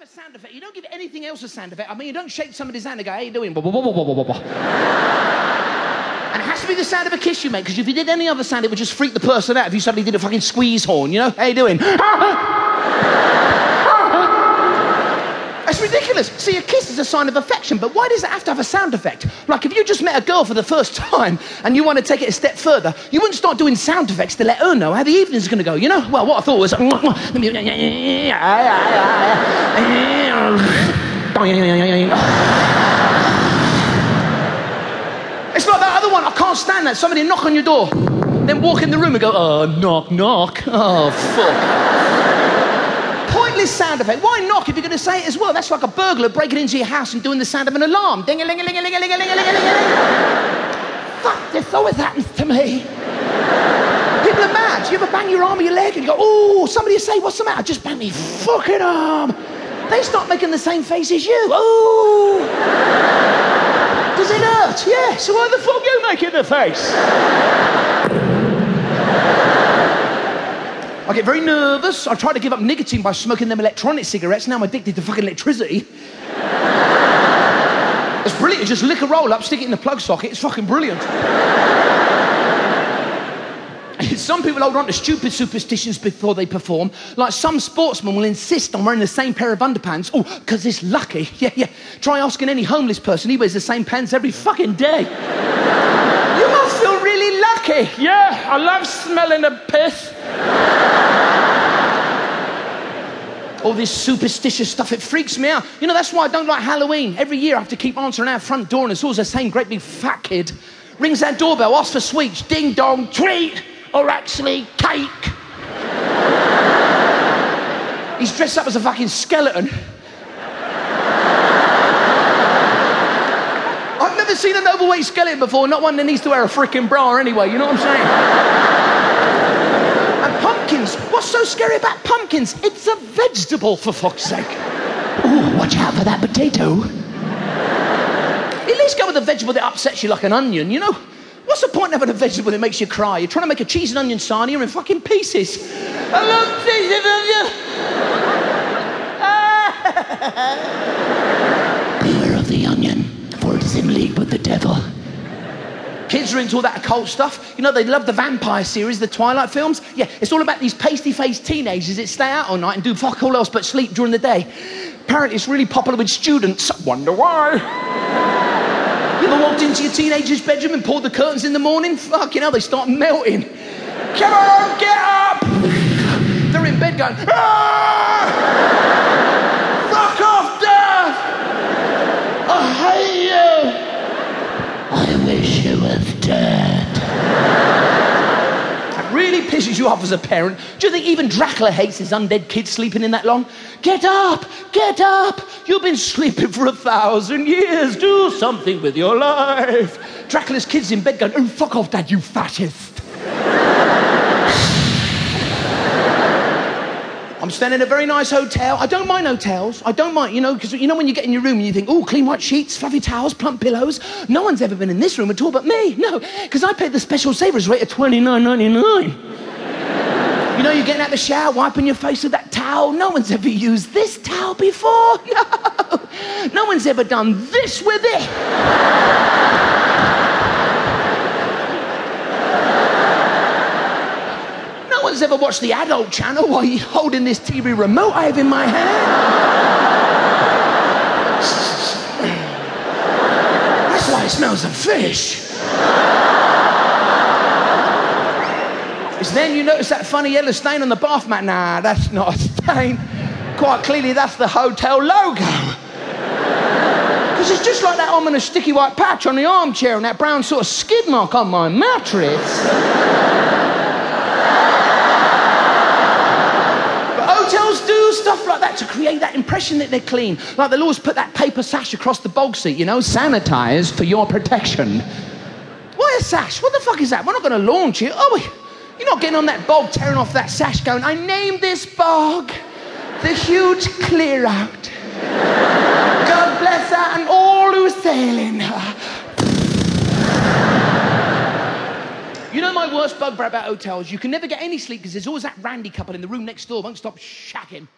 have a sound effect. You don't give anything else a sound effect. I mean, you don't shake somebody's hand and go, "How you doing?" And it has to be the sound of a kiss you make, because if you did any other sound, it would just freak the person out. If you suddenly did a fucking squeeze horn, you know? "How you doing?" It's ridiculous. See, a kiss is a sign of affection, but why does it have to have a sound effect? Like, if you just met a girl for the first time and you want to take it a step further, you wouldn't start doing sound effects to let her know how the evening's going to go, you know? Well, what I thought was... It's like that other one. I can't stand that. Somebody knock on your door, then walk in the room and go, "Oh, knock, knock. Oh, fuck." Pointless sound effect. Why knock if you're going to say it as well? That's like a burglar breaking into your house and doing the sound of an alarm. Ding-a-ling-a-ling-a-ling-a-ling-a-ling-a-ling. Fuck this, always happens to me. People are mad. You ever bang your arm or your leg and you go, "Oh," somebody say, "What's the matter?" "I just banged me fucking arm." They start making the same face as you. "Oh. Does it hurt?" "Yeah, so why the fuck are you making the face?" I get very nervous. I try to give up nicotine by smoking them electronic cigarettes. Now I'm addicted to fucking electricity. It's brilliant. You just lick a roll up, stick it in the plug socket. It's fucking brilliant. Some people hold on to stupid superstitions before they perform. Like, some sportsmen will insist on wearing the same pair of underpants. "Oh, because it's lucky." Yeah. Try asking any homeless person. He wears the same pants every fucking day. "You must feel really lucky." "Yeah, I love smelling a piss." All this superstitious stuff, it freaks me out. You know, that's why I don't like Halloween. Every year I have to keep answering our front door, and it's always the same great big fat kid. Rings our doorbell, asks for sweets. Ding dong, treat, or actually cake. He's dressed up as a fucking skeleton. I've never seen an overweight skeleton before, not one that needs to wear a freaking bra anyway, you know what I'm saying? And pumpkins, what's so scary about pumpkins? It's a vegetable, for fuck's sake. "Ooh, watch out for that potato." At least go with a vegetable that upsets you, like an onion, you know? What's the point of having a vegetable that makes you cry? You're trying to make a cheese and onion sarnie, you're in fucking pieces. "I love cheese and onion." Beware of the onion. It's in league with the devil. Kids are into all that occult stuff. You know, they love the vampire series, the Twilight films. Yeah, it's all about these pasty-faced teenagers that stay out all night and do fuck all else but sleep during the day. Apparently, it's really popular with students. Wonder why. You ever walked into your teenager's bedroom and pulled the curtains in the morning? Fucking hell, they start melting. "Come on, get up!" They're in bed going, "Ah! Fuck off, Dad! I hate you! I wish you was dead." That really pisses you off as a parent. Do you think even Dracula hates his undead kids sleeping in that long? "Get up! Get up! You've been sleeping for 1,000 years. Do something with your life." Dracula's kids in bed going, "Oh, fuck off, Dad, you fascist." I'm staying in a very nice hotel. I don't mind hotels. I don't mind, you know, because you know when you get in your room and you think, "Oh, clean white sheets, fluffy towels, plump pillows. No one's ever been in this room at all but me." No, because I paid the special savers rate of $29.99. You know, you're getting out the shower, wiping your face with that towel. No one's ever used this towel before. No. No one's ever done this with it. Ever watched the adult channel while you're holding this TV remote I have in my hand? That's why it smells of fish. It's then you notice that funny yellow stain on the bath mat. Nah, that's not a stain. Quite clearly, that's the hotel logo. Because it's just like that ominous sticky white patch on the armchair and that brown sort of skid mark on my mattress. Hotels do stuff like that to create that impression that they're clean. Like, they'll always put that paper sash across the bog seat, you know, "Sanitise for your protection." Why a sash? What the fuck is that? We're not going to launch it, are we? You're not getting on that bog, tearing off that sash, going, "I named this bog the huge clear out. God bless her and all who sail in her." You know my worst bugbear about hotels? You can never get any sleep because there's always that randy couple in the room next door who won't stop shacking.